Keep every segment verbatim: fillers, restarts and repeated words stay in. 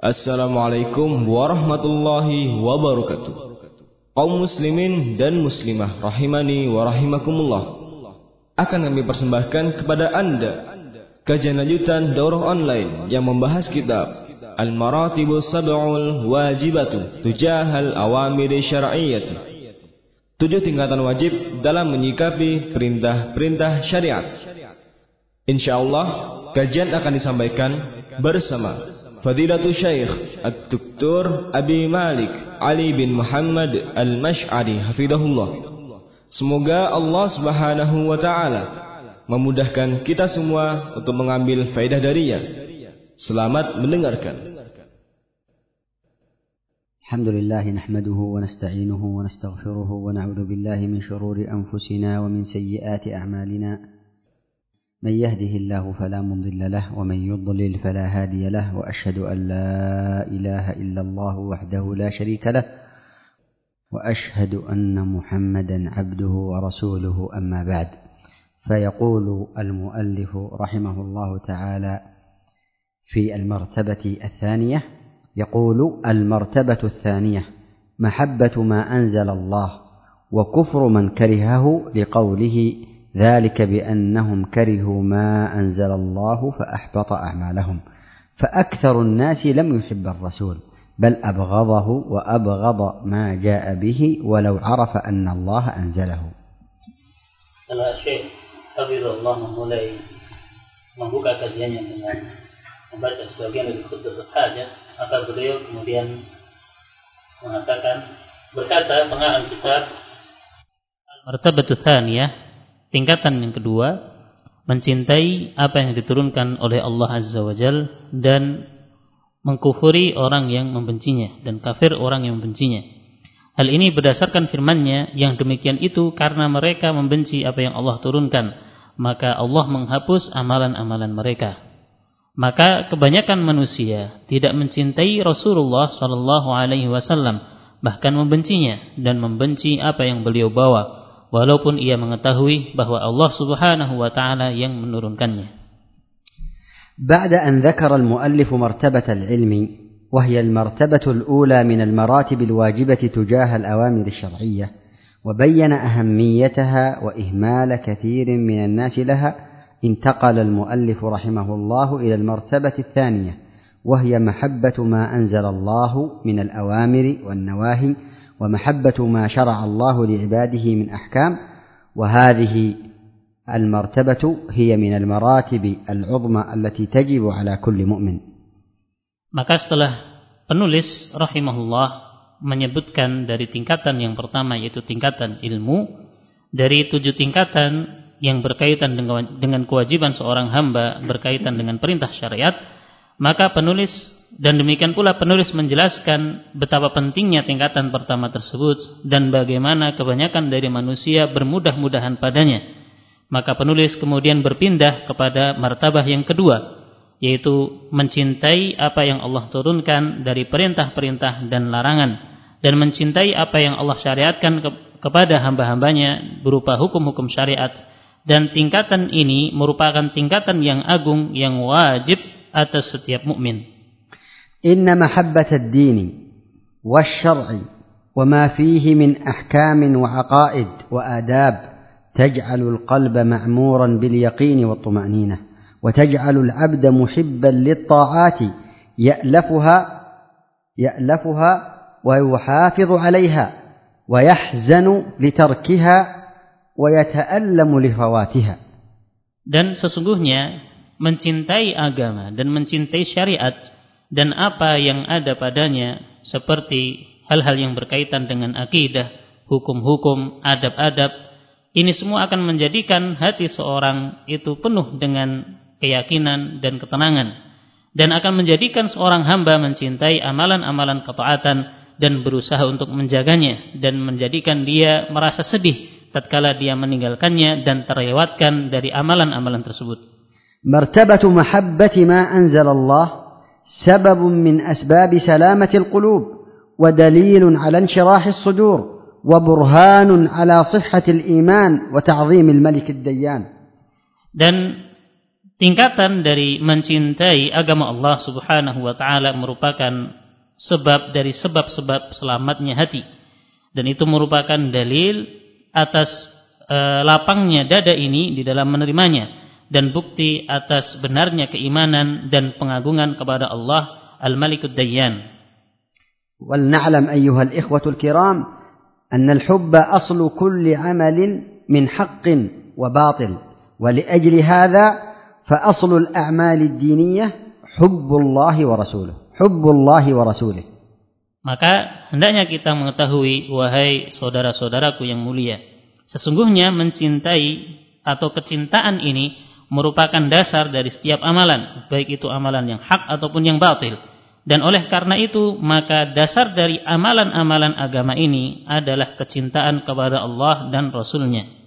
Assalamualaikum warahmatullahi wabarakatuh. Kaum muslimin dan muslimah rahimani wa rahimakumullah, akan kami persembahkan kepada Anda kajian lanjutan daurah online yang membahas kitab Al-Maratibus Sab'ul Wajibatu Tujahal Awamiri Syar'iyyah, tujuh tingkatan wajib dalam menyikapi perintah-perintah syariat. Insyaallah kajian akan disampaikan bersama Fadilatul Syaikh At-Tuktur Abi Malik Ali bin Muhammad Al-Mash'ari hafidhahullah. Semoga Allah Subhanahu wa taala memudahkan kita semua untuk mengambil faedah darinya. Selamat mendengarkan. Alhamdulillah nahmaduhu wa nasta'inuhu wa nastaghfiruhu wa na'udzu billahi min syururi anfusina wa min sayyiati a'malina. من يهده الله فلا مضل له ومن يضلل فلا هادي له وأشهد أن لا إله إلا الله وحده لا شريك له وأشهد أن محمدا عبده ورسوله أما بعد. فيقول المؤلف رحمه الله تعالى في المرتبة الثانية، يقول: المرتبة الثانية محبة ما أنزل الله وكفر من كرهه لقوله ذلك بأنهم كرهوا ما أنزل الله فأحبط أعمالهم. فأكثر الناس لم يحب الرسول بل أبغضه وأبغض ما جاء به ولو عرف أن الله أنزله. الشيخ حفظه الله mulai membuka kajiannya dengan membaca sebagian dari khutbah hajat, maka beliau kemudian mengatakan, berkata pengarang kitab Al-Maratibus Sab'ul, tingkatan yang kedua, mencintai apa yang diturunkan oleh Allah Azza wa Jal dan mengkufuri orang yang membencinya dan kafir orang yang membencinya. Hal ini berdasarkan firman-Nya yang demikian itu karena mereka membenci apa yang Allah turunkan, maka Allah menghapus amalan-amalan mereka. Maka kebanyakan manusia tidak mencintai Rasulullah sallallahu alaihi wasallam, bahkan membencinya dan membenci apa yang beliau bawa, walaupun ia mengetahui bahwa Allah Subhanahu wa taala yang menurunkannya. بعد أن ذكر المؤلف مرتبة العلم وهي المرتبة الأولى من المراتب الواجبة تجاه الأوامر الشرعية وبين أهميتها وإهمال كثير من الناس لها، انتقل المؤلف رحمه الله إلى المرتبة الثانية وهي محبة ما أنزل الله من الأوامر والنواهي ومحبة ما شرع الله لعباده من أحكام، وهذه المرتبة هي من المراتب العظمى التي تجب على كل مؤمن. Maka setelah penulis rahimahullah menyebutkan dari tingkatan yang pertama yaitu tingkatan ilmu, dari tujuh tingkatan yang berkaitan dengan, dengan kewajiban seorang hamba berkaitan dengan perintah syariat, maka penulis dan demikian pula penulis menjelaskan betapa pentingnya tingkatan pertama tersebut dan bagaimana kebanyakan dari manusia bermudah-mudahan padanya. Maka penulis kemudian berpindah kepada martabah yang kedua, yaitu mencintai apa yang Allah turunkan dari perintah-perintah dan larangan, dan mencintai apa yang Allah syariatkan ke- kepada hamba-hambanya berupa hukum-hukum syariat. Dan tingkatan ini merupakan tingkatan yang agung yang wajib atas setiap mukmin. إن محبة الدين والشرع وما فيه من أحكام وعقائد وآداب تجعل القلب معمورا باليقين والطمأنينة وتجعل العبد محبا للطاعات يألفها يألفها ويحافظ عليها ويحزن لتركها ويتألم لفواتها. Dan sesungguhnya mencintai agama dan mencintai syariat dan apa yang ada padanya, seperti hal-hal yang berkaitan dengan akidah, hukum-hukum, adab-adab, ini semua akan menjadikan hati seorang itu penuh dengan keyakinan dan ketenangan, dan akan menjadikan seorang hamba mencintai amalan-amalan ketaatan dan berusaha untuk menjaganya, dan menjadikan dia merasa sedih tatkala dia meninggalkannya dan terlewatkan dari amalan-amalan tersebut. Martabatu mahabbati ma anzalallah سبب من أسباب سلامة القلوب ودليل على انشراح الصدور وبرهان على صحة الإيمان وتعظيم الملك الديان. Dan Tingkatan dari mencintai agama Allah Subhanahu wa taala merupakan sebab dari sebab-sebab selamatnya hati. Dan itu merupakan dalil atas e, lapangnya dada ini di dalam menerimanya dan bukti atas benarnya keimanan dan pengagungan kepada Allah Al-Malikud Dayyan. Wal na'lam ayyuhal ikhwatul kiram anna al-hubba aslu kulli 'amalin min haqqin wa batil wa li ajli hadza فأصل الأعمال الدينية حب الله ورسوله حب الله ورسوله. Maka hendaknya kita mengetahui, wahai saudara-saudaraku yang mulia, sesungguhnya mencintai atau kecintaan ini merupakan dasar dari setiap amalan, baik itu amalan yang hak ataupun yang batil. Dan oleh karena itu, maka dasar dari amalan-amalan agama ini adalah kecintaan kepada Allah dan Rasul-Nya.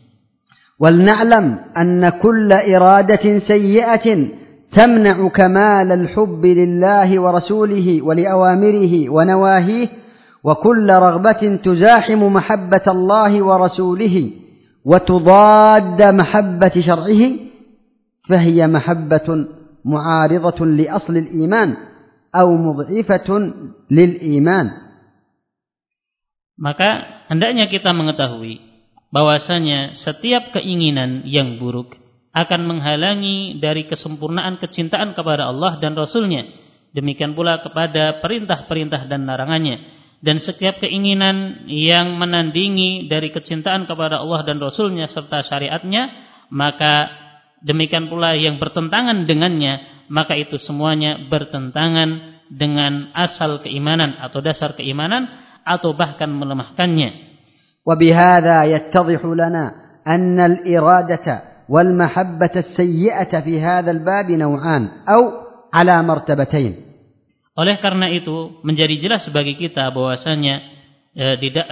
وَلْنَعْلَمْ أَنَّ كُلَّ إِرَادَةٍ سَيِّئَةٍ تَمْنَعُ كَمَالَ الْحُبِّ لِلَّهِ وَرَسُولِهِ وَلِأَوَامِرِهِ وَنَوَاهِيهِ وَكُلَّ رَغْبَةٍ تُزَاحِمُ مَحَبَّةَ اللَّهِ وَرَسُولِهِ وَتُضَادَّ مَحَبَّةِ شَرْعِهِ فَهِيَ مَحَبَّةٌ مُعَارِضَةٌ لِأَصْلِ الْإِيمَانِ أَوْ مُضْعِفَةٌ لِلْإِيمَانِ. Maka hendaknya kita mengetahui bahwasanya setiap keinginan yang buruk akan menghalangi dari kesempurnaan kecintaan kepada Allah dan Rasul-Nya. Demikian pula kepada perintah-perintah dan larangannya. Dan setiap keinginan yang menandingi dari kecintaan kepada Allah dan Rasul-Nya serta syariatnya, maka demikian pula yang bertentangan dengannya, maka itu semuanya bertentangan dengan asal keimanan atau dasar keimanan atau bahkan melemahkannya. وبهذا يتضح لنا أن الإرادة والمحبة السيئة في هذا الباب نوعان أو على مرتبتين. Oleh karena itu menjadi jelas bagi kita bahwasanya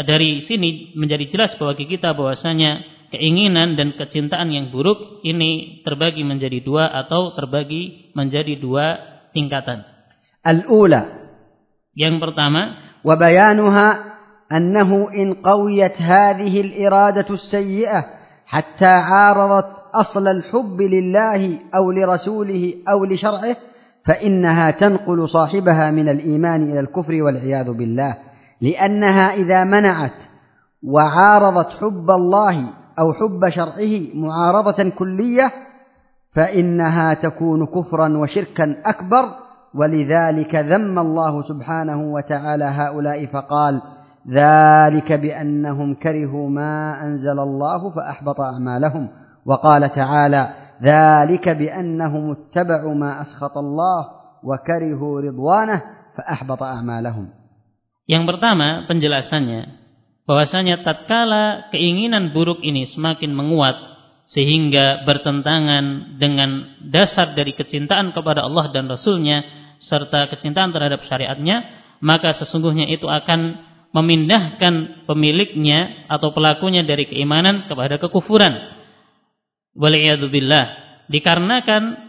dari sini menjadi jelas bagi kita bahwasanya keinginan dan kecintaan yang buruk ini terbagi menjadi dua atau terbagi menjadi dua tingkatan. Al-ula, yang pertama, وبيانها أنه إن قويت هذه الإرادة السيئة حتى عارضت أصل الحب لله أو لرسوله أو لشرعه فإنها تنقل صاحبها من الإيمان إلى الكفر والعياذ بالله لأنها إذا منعت وعارضت حب الله أو حب شرعه معارضة كلية فإنها تكون كفرا وشركا أكبر ولذلك ذم الله سبحانه وتعالى هؤلاء فقال ذلك بأنهم كرهوا ما أنزل الله فأحبط أعمالهم وقال تعالى ذلك بأنهم اتبعوا ما أسخط الله وكرهوا رضوانه فأحبط أعمالهم. Yang pertama penjelasannya bahwasanya tatkala keinginan buruk ini semakin menguat sehingga bertentangan dengan dasar dari kecintaan kepada Allah dan Rasul-Nya serta kecintaan terhadap syariatnya, maka sesungguhnya itu akan memindahkan pemiliknya atau pelakunya dari keimanan kepada kekufuran. Waliyadzubillah, dikarenakan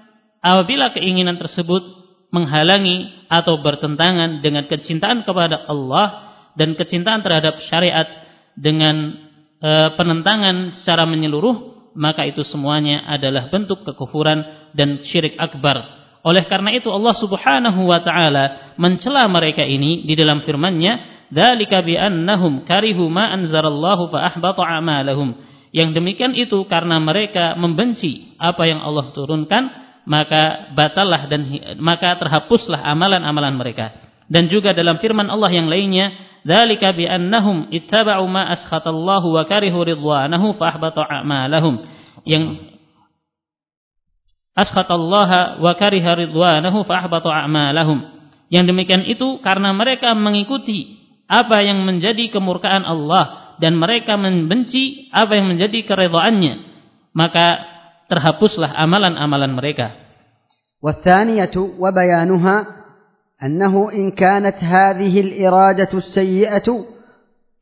apabila keinginan tersebut menghalangi atau bertentangan dengan kecintaan kepada Allah dan kecintaan terhadap syariat dengan e, penentangan secara menyeluruh, maka itu semuanya adalah bentuk kekufuran dan syirik akbar. Oleh karena itu Allah Subhanahu wa taala mencela mereka ini di dalam firman-Nya, dzalika biannahum karihu ma anzarallahu fa ahbata a'malahum. Yang demikian itu karena mereka membenci apa yang Allah turunkan, maka batallah dan maka terhapuslah amalan-amalan mereka. Dan juga dalam firman Allah yang lainnya, dzalika biannahum ittaba'u ma askhatallahu wa karihu ridwanahu fa ahbata a'malahum. Yang askhatallaha wa kariha ridwanahu fa ahbata a'malahum. Yang demikian itu karena mereka mengikuti apa yang menjadi kemurkaan Allah dan mereka membenci apa yang menjadi keridhaannya, maka terhapuslah amalan-amalan mereka. Wathaniyatu wa bayanuha annahu in kanat hadhihi al-iradatu as-sayyi'atu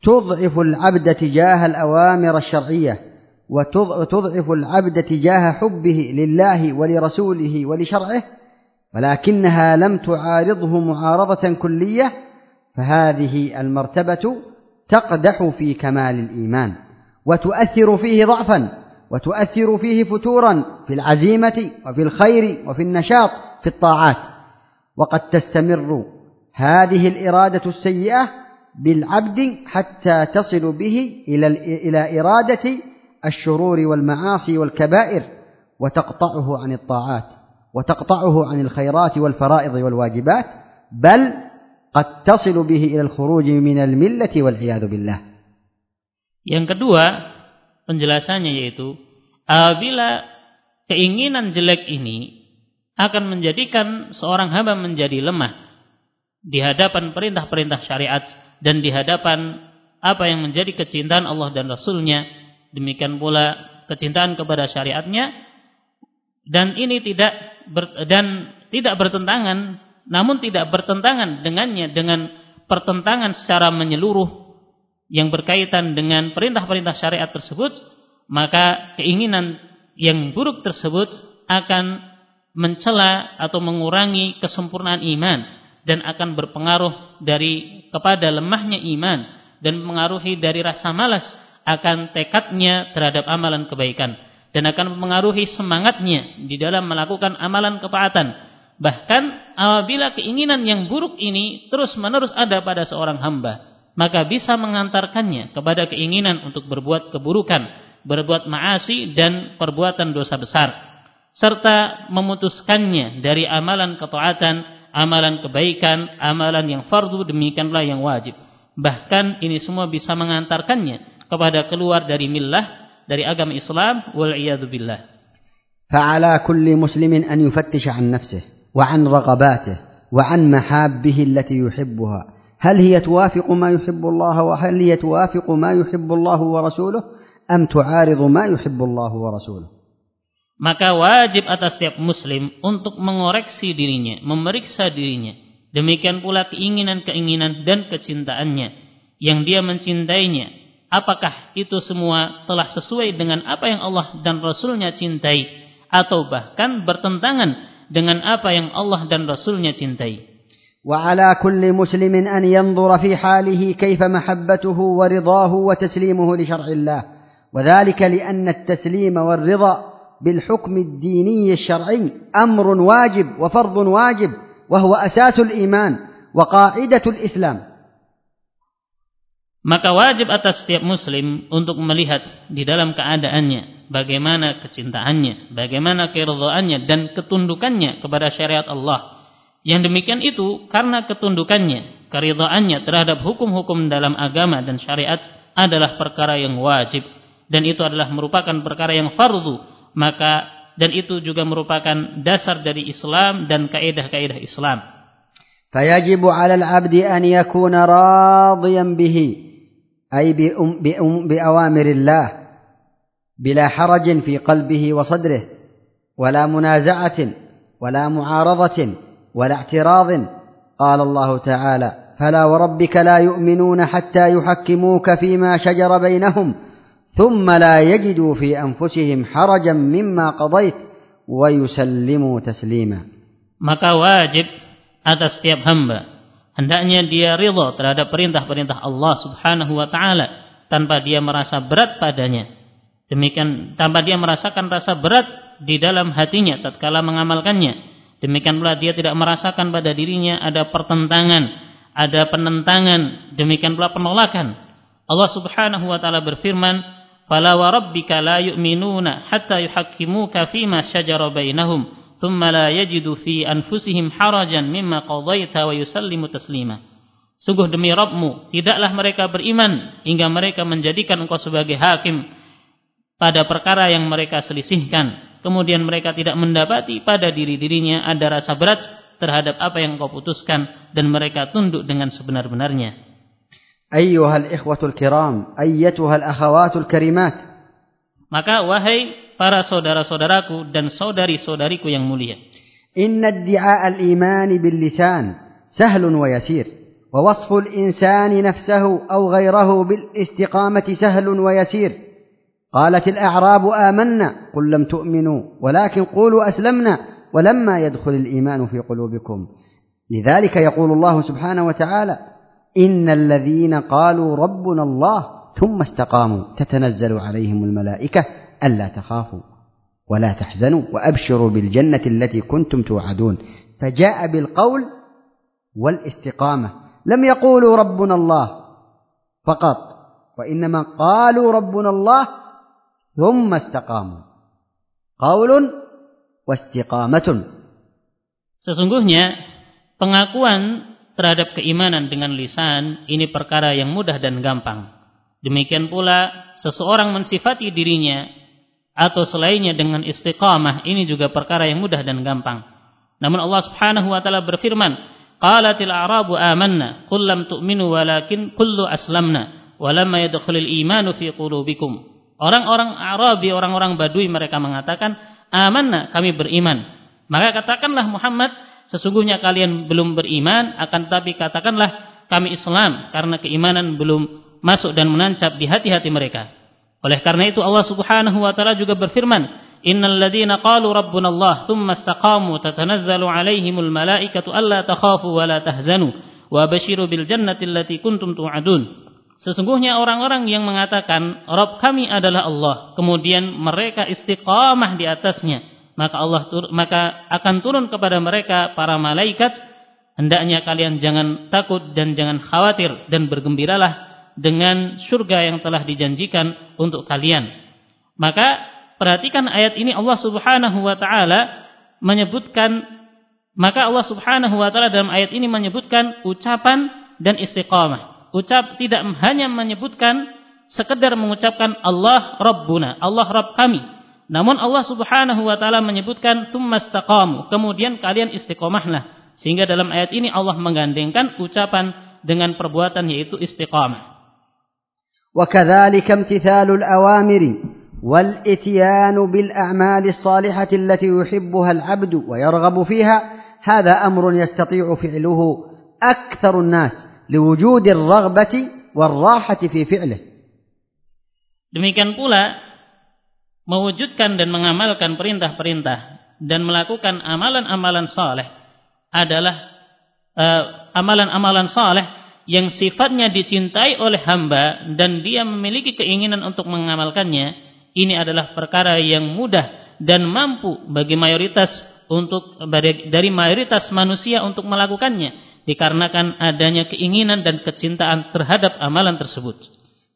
tud'ifu al-'abda tijaha al-awamir asy-syar'iyyah wa tud'ifu al-'abda tijaha hubbihi lillahi wa li rasulihi wa li syar'ihi walakinaha lam tu'aridhu mu'aradatan kulliyah. فهذه المرتبة تقدح في كمال الإيمان وتؤثر فيه ضعفا وتؤثر فيه فتورا في العزيمة وفي الخير وفي النشاط في الطاعات. وقد تستمر هذه الإرادة السيئة بالعبد حتى تصل به إلى إرادة الشرور والمعاصي والكبائر وتقطعه عن الطاعات وتقطعه عن الخيرات والفرائض والواجبات، بل قد تصل به إلى الخروج من الملة والعياذ بالله. Yang kedua penjelasannya yaitu apabila keinginan jelek ini akan menjadikan seorang hamba menjadi lemah di hadapan perintah-perintah syariat dan di hadapan apa yang menjadi kecintaan Allah dan Rasulnya, demikian pula kecintaan kepada syariatnya, dan ini tidak ber, dan tidak bertentangan namun tidak bertentangan dengannya dengan pertentangan secara menyeluruh yang berkaitan dengan perintah-perintah syariat tersebut, maka keinginan yang buruk tersebut akan mencela atau mengurangi kesempurnaan iman dan akan berpengaruh dari kepada lemahnya iman dan mengaruhi dari rasa malas akan tekadnya terhadap amalan kebaikan dan akan mengaruhi semangatnya di dalam melakukan amalan ketaatan. Bahkan apabila keinginan yang buruk ini terus-menerus ada pada seorang hamba, maka bisa mengantarkannya kepada keinginan untuk berbuat keburukan, berbuat ma'asi dan perbuatan dosa besar, serta memutuskannya dari amalan ketaatan, amalan kebaikan, amalan yang fardu, demikianlah yang wajib. Bahkan ini semua bisa mengantarkannya kepada keluar dari millah, dari agama Islam, wal'iyadzubillah. Fa'ala kulli muslimin an yufattisha an nafsih, wa'an ragabatihi, wa'an mahabbihi allati yuhibbuha. هل هي توافق ما يحب الله وهل هي توافق ما يحب الله ورسوله أم تعارض ما يحب الله ورسوله. Maka wajib atas setiap muslim untuk mengoreksi dirinya, memeriksa dirinya, demikian pula keinginan-keinginan dan kecintaannya yang dia mencintainya, apakah itu semua telah sesuai dengan apa yang Allah dan Rasulnya cintai atau bahkan bertentangan dengan apa yang Allah dan Rasulnya cintai. وعلى كل مسلم أن ينظر في حاله كيف محبته ورضاه وتسليمه لشرع الله، وذلك لأن التسليم والرضا بالحكم الديني الشرعي أمر واجب وفرض واجب وهو أساس الإيمان وقاعدة الإسلام. Maka wajib atas setiap muslim untuk melihat di dalam keadaannya bagaimana kecintaannya, bagaimana keridhaannya dan ketundukannya kepada syariat Allah. Yang demikian itu karena ketundukannya, keridhaannya terhadap hukum-hukum dalam agama dan syariat adalah perkara yang wajib dan itu adalah merupakan perkara yang fardu, maka dan itu juga merupakan dasar dari Islam dan kaidah-kaidah Islam. Fayajibu 'alal 'abdi an yakuna radiyan bihi ay bi bi awamirillah bila harajin fi qalbihi wa sadrihi wala munaza'atin wala mu'aradatin ولا اعتراض. قال الله تعالى فلا وربك لا يؤمنون حتى يحكموك فيما شجر بينهم ثم لا يجدوا في أنفسهم حرجا مما قضيت ويسلموا تسليما. Maka wajib atas setiap hamba hendaknya dia ridha terhadap perintah-perintah Allah Subhanahu wa taala tanpa dia merasa berat padanya, demikian tanpa dia merasakan rasa berat di dalam hatinya tatkala mengamalkannya. Demikian pula dia tidak merasakan pada dirinya ada pertentangan, ada penentangan, demikian pula penolakan. Allah Subhanahu wa taala berfirman, "Fala wa rabbika la yu'minuna hatta yuhakkimuka fima syajara bainahum, thumma la yajidu fi anfusihim harajan mimma qadaita wa yusallimu taslima." Sungguh demi Rabbmu, tidaklah mereka beriman hingga mereka menjadikan Engkau sebagai hakim pada perkara yang mereka selisihkan. Kemudian mereka tidak mendapati pada diri-dirinya ada rasa berat terhadap apa yang Engkau putuskan dan mereka tunduk dengan sebenar-benarnya. Ayyuhal ikhwatul kiram, ayyatuhal akhawatul karimat. Maka wahai para saudara-saudaraku dan saudari-saudariku yang mulia. Inna ad-di'a al-imani bil lisan sahlun wa yasir, wa wasful insani nafsahu aw ghairahu bil istiqamati sahlun wa yasir. قالت الأعراب آمنا قل لم تؤمنوا ولكن قولوا أسلمنا ولما يدخل الإيمان في قلوبكم لذلك يقول الله سبحانه وتعالى إن الذين قالوا ربنا الله ثم استقاموا تتنزل عليهم الملائكة ألا تخافوا ولا تحزنوا وأبشروا بالجنة التي كنتم توعدون. فجاء بالقول والاستقامة، لم يقولوا ربنا الله فقط، وإنما قالوا ربنا الله ثم استقاموا. قول واستقامة. Sesungguhnya pengakuan terhadap keimanan dengan lisan ini perkara yang mudah dan gampang. Demikian pula seseorang mensifati dirinya atau selainnya dengan istiqamah, ini juga perkara yang mudah dan gampang. Namun Allah Subhanahu wa taala berfirman, "Qalatil a'rabu amanna, qul lam tu'minu walakin kullu aslamna, wa lamma yadkhulul imanu fi qulubikum." Orang-orang Arabi, orang-orang Badui mereka mengatakan, "Amanna, kami beriman." Maka katakanlah Muhammad, sesungguhnya kalian belum beriman, akan tetapi katakanlah kami Islam, karena keimanan belum masuk dan menancap di hati-hati mereka. Oleh karena itu Allah Subhanahu wa taala juga berfirman, "Innal ladzina qalu rabbunallah tsumma istaqamu tatanazzalu 'alaihimul malaikatu alla takhafu wa la tahzanu wa basyiru bil jannati allati kuntum tu'adun." Sesungguhnya orang-orang yang mengatakan Rabb kami adalah Allah, kemudian mereka istiqamah di atasnya, maka Allah tur- maka akan turun kepada mereka para malaikat, "Hendaknya kalian jangan takut dan jangan khawatir, dan bergembiralah dengan surga yang telah dijanjikan untuk kalian." Maka perhatikan ayat ini, Allah Subhanahu wa taala menyebutkan, maka Allah Subhanahu wa taala dalam ayat ini menyebutkan ucapan dan istiqamah. Ucap tidak hanya menyebutkan sekedar mengucapkan Allah Rabbuna, Allah Rabb kami. Namun Allah Subhanahu wa taala menyebutkan tsumastaqamu, kemudian kalian istiqomahlah. Sehingga dalam ayat ini Allah menggandengkan ucapan dengan perbuatan, yaitu istiqamah. Wa kadzalika imtithalul awamiri wal ityanu bil a'malis salihati allati yuhibbuha al-'abdu wa yarghabu fiha, hadha amrun yastati'u fi'luhu aktharun nas liwujudi ar-raghbati war-rahati fi fi'lihi. Demikian pula mewujudkan dan mengamalkan perintah-perintah dan melakukan amalan-amalan saleh adalah eh, amalan-amalan saleh yang sifatnya dicintai oleh hamba dan dia memiliki keinginan untuk mengamalkannya. Ini adalah perkara yang mudah dan mampu bagi mayoritas untuk dari mayoritas manusia untuk melakukannya, dikarenakan adanya keinginan dan kecintaan terhadap amalan tersebut.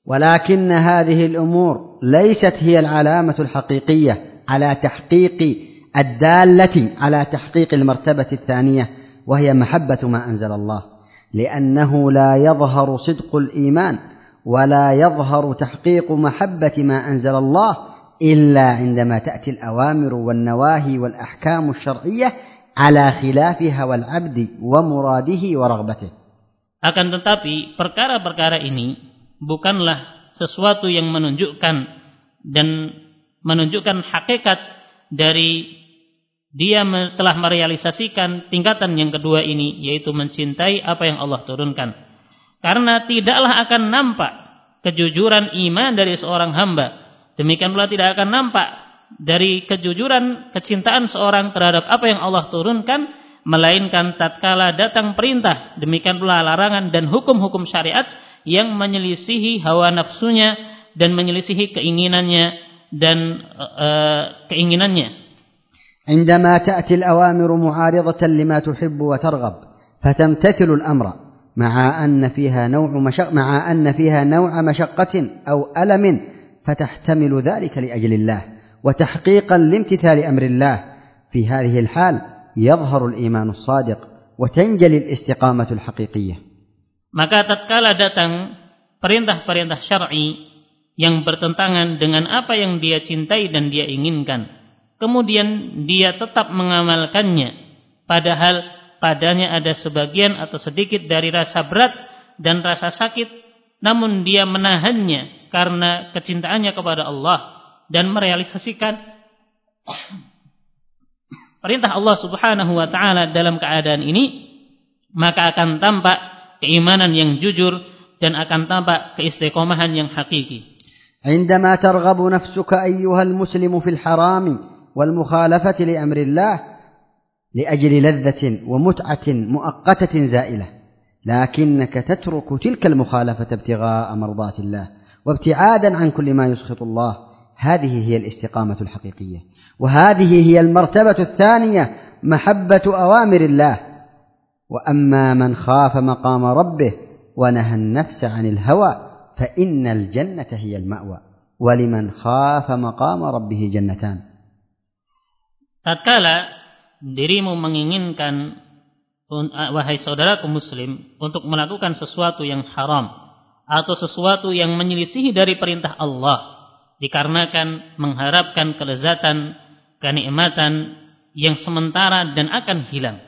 ولكن هذه الأمور ليست هي العلامة الحقيقية على تحقيق الدالة على تحقيق المرتبة الثانية، وهي محبة ما أنزل الله، لأنه لا يظهر صدق الإيمان ولا يظهر تحقيق محبة ما أنزل الله إلا عندما تأتي الأوامر والنواهي والأحكام الشرعية على خلافها والعبد ومراده ورغبته. Akan tetapi perkara-perkara ini bukanlah sesuatu yang menunjukkan dan menunjukkan hakikat dari dia telah merealisasikan tingkatan yang kedua ini, yaitu mencintai apa yang Allah turunkan. Karena tidaklah akan nampak kejujuran iman dari seorang hamba, demikian pula tidak akan nampak dari kejujuran kecintaan seorang terhadap apa yang Allah turunkan, melainkan tatkala datang perintah, demikian pula larangan dan hukum-hukum syariat yang menyelisihi hawa nafsunya dan menyelisihi keinginannya dan uh, keinginannya. عندما تأتي الأوامر معارضة لما تحب وترغب فتمتثل الأمر مع أن فيها نوع مشق مع أن فيها نوع مشقة أو ألم فتحتمل ذلك لأجل الله وتحقيقا لامتثال أمر الله. في هذه الحال يظهر الإيمان الصادق وتنجلي الاستقامة الحقيقية. Maka tatkala datang perintah-perintah syar'i yang bertentangan dengan apa yang dia cintai dan dia inginkan, kemudian dia tetap mengamalkannya, padahal padanya ada sebagian atau sedikit dari rasa berat dan rasa sakit, namun dia menahannya karena kecintaannya kepada Allah dan merealisasikan perintah Allah Subhanahu wa taala dalam keadaan ini, maka akan tampak keimanan yang jujur dan akan tampak keistiqomahan yang hakiki. عندما ترغب نفسك أيها المسلم في الحرام والمخالفة لأمر الله لأجل لذة ومتعة مؤقتة زائلة، لكنك تترك تلك المخالفة ابتغاء مرضات الله وابتعادا عن كل ما يسخط الله، هذه هي الاستقامة الحقيقية، وهذه هي المرتبة الثانية محبة أوامر الله. وأما من خاف مقام ربه ونهى النفس عن الهوى فإن الجنة هي المأوى، ولمن خاف مقام ربه جنتان. Tatkala dirimu menginginkan, wahai saudaraku muslim, untuk melakukan sesuatu yang haram atau sesuatu yang menyelisihi dari perintah Allah dikarenakan mengharapkan kelezatan, kenikmatan yang sementara dan akan hilang,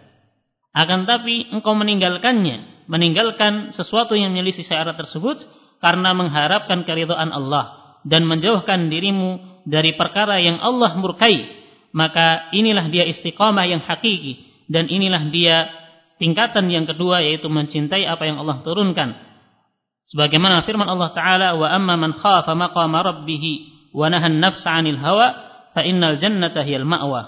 akan tapi engkau meninggalkannya, meninggalkan sesuatu yang menyelisih syarat tersebut karena mengharapkan keridhaan Allah dan menjauhkan dirimu dari perkara yang Allah murkai, maka inilah dia istiqamah yang hakiki, dan inilah dia tingkatan yang kedua, yaitu mencintai apa yang Allah turunkan. Sebagaimana firman Allah Ta'ala, wa amma man khafa maqama rabbih wa naha an-nafsa 'anil hawa fa innal jannata hiyal ma'wa.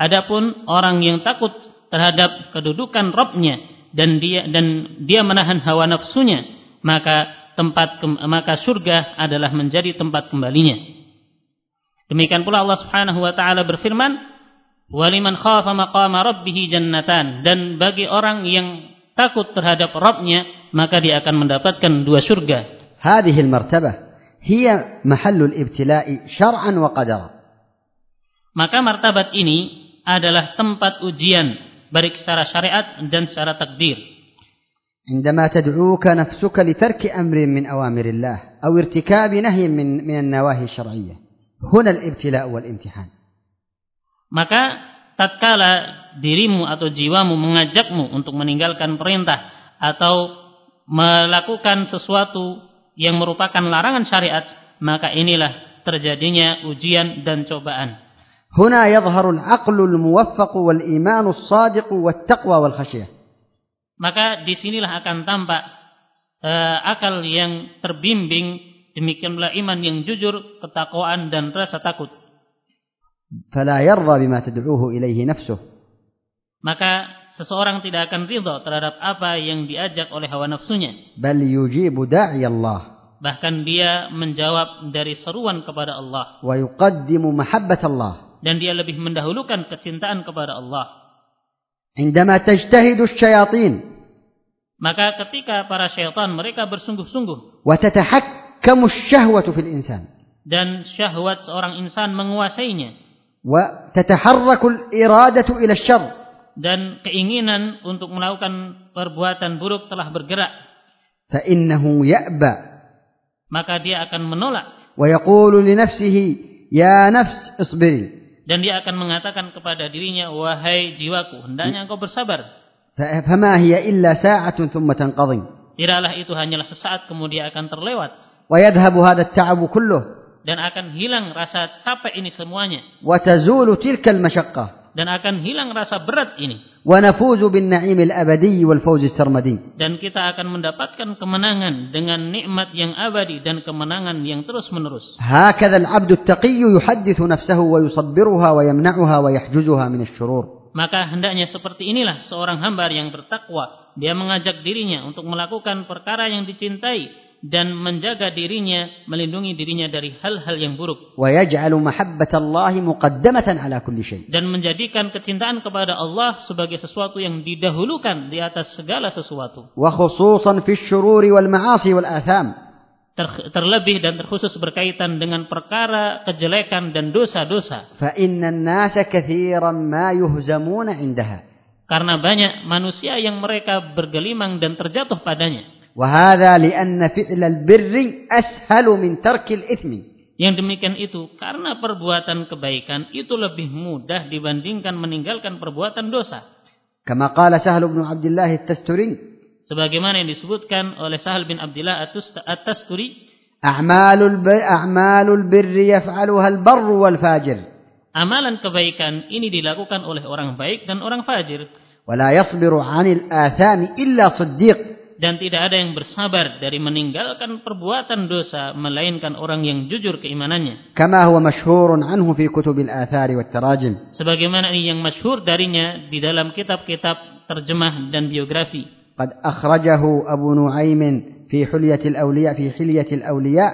Adapun orang yang takut terhadap kedudukan Rabbnya dan dia dan dia menahan hawa nafsunya, maka tempat maka surga adalah menjadi tempat kembalinya. Demikian pula Allah Subhanahu wa taala berfirman, "Wa liman khafa maqama rabbih jannatan." Dan bagi orang yang takut terhadap Rabbnya, maka dia akan mendapatkan dua surga. Hadhil martabah hiya mahallul ibtila'i syar'an wa qadara. Maka martabat ini adalah tempat ujian baik secara syariat dan secara takdir. Indama tad'uka nafsuka li tarki amrin min awamirillah aw irtikabi nahyin min min an-nawahi syar'iyyah. Huna al-ibtila' wal-imtihan. Maka tatkala dirimu atau jiwamu mengajakmu untuk meninggalkan perintah atau melakukan sesuatu yang merupakan larangan syariat, maka inilah terjadinya ujian dan cobaan. Huna yadhharu al-aqlu al-muwaffaq wal-iman as-sadiq wat-taqwa wal-khashyah. Maka disinilah akan tampak uh, akal yang terbimbing. Demikian pula iman yang jujur, ketakwaan dan rasa takut. Fala yarda bima tad'uhu ilaihi nafsuh. Maka seseorang tidak akan ridha terhadap apa yang diajak oleh hawa nafsunya. Bal yujibu da'i Allah. Bahkan dia menjawab dari seruan kepada Allah. Wa yuqaddimu mahabbat Allah. Dan dia lebih mendahulukan kecintaan kepada Allah. Indama tajtahidu asy-syayatin. Maka ketika para syaitan mereka bersungguh-sungguh. Wa tatahak kamu syahwatu fil insan, dan syahwat seorang insan menguasainya. Wa tataharrakul iradatu ila syarr, dan keinginan untuk melakukan perbuatan buruk telah bergerak. Fa innahu ya'ba, maka dia akan menolak. Wa yaqulu li nafsihi ya nafs isbiri, dan dia akan mengatakan kepada dirinya, wahai jiwaku, hendaknya engkau bersabar. Fa ma hiya illa sa'atun thumma tanqadhi, tidaklah itu hanyalah sesaat kemudian akan terlewat. Wa yadhhabu hadha at-ta'abu kulluh, dan akan hilang rasa capek ini semuanya. Wa tazulu tilka al-mashaqqah, dan akan hilang rasa berat ini. Wa nafuzu bin na'imil abadi wal fawz as-sarmadi, dan kita akan mendapatkan kemenangan dengan nikmat yang abadi dan kemenangan yang terus-menerus. Hakadha al-'abdu at-taqi yuhaddithu nafsahu wa yusabbiruha wa yamna'uha wa yahjuzuha min asy-syurur. Maka hendaknya seperti inilah seorang hamba yang bertakwa, dia mengajak dirinya untuk melakukan perkara yang dicintai dan menjaga dirinya, melindungi dirinya dari hal-hal yang buruk. Wa yaj'alu mahabbatallahi muqaddamatan ala kulli syai', dan menjadikan kecintaan kepada Allah sebagai sesuatu yang didahulukan di atas segala sesuatu. Wa khususan fi syururi wal ma'asi wal atham, terlebih dan terkhusus berkaitan dengan perkara kejelekan dan dosa-dosa. Fa innan nasa katsiran ma yuhzamuna indaha, karena banyak manusia yang mereka bergelimang dan terjatuh padanya. وهذا لأن فعل البر أسهل من ترك الإثم. Yang demikian itu karena perbuatan kebaikan itu lebih mudah dibandingkan meninggalkan perbuatan dosa. كما قال سهل بن عبد الله التستري. Sebagaimana yang disebutkan oleh Sahl bin Abdillah at-Tustari. أعمال أعمال البر يفعلها البر والفاجر. Amalan kebaikan ini dilakukan oleh orang baik dan orang fajir. ولا يصبر عن الآثام إلا صديق. Dan tidak ada yang bersabar dari meninggalkan perbuatan dosa melainkan orang yang jujur keimanannya. Kama huwa masyhurun anhu fi kutubil athari wat tarajim. Sebagaimana yang masyhur darinya di dalam kitab-kitab terjemah dan biografi. Qad akhrajahu Abu Nu'aim fi Hilyatil Awliya fi Hilyatil Awliya.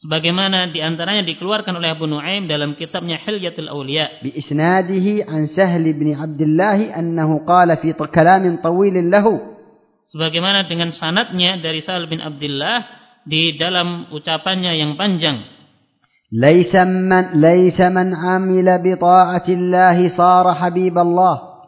sebagaimana diantaranya dikeluarkan oleh Abu Nu'aim dalam kitabnya Hilyatul Awliya bi isnadihi an Sahl ibn Abdillah annahu qala fi kalamin tawilin lahu, sebagaimana dengan sanadnya dari Sahl bin Abdillah di dalam ucapannya yang panjang. Laisa man laisa man amila bi ta'atillahi sara habiballah,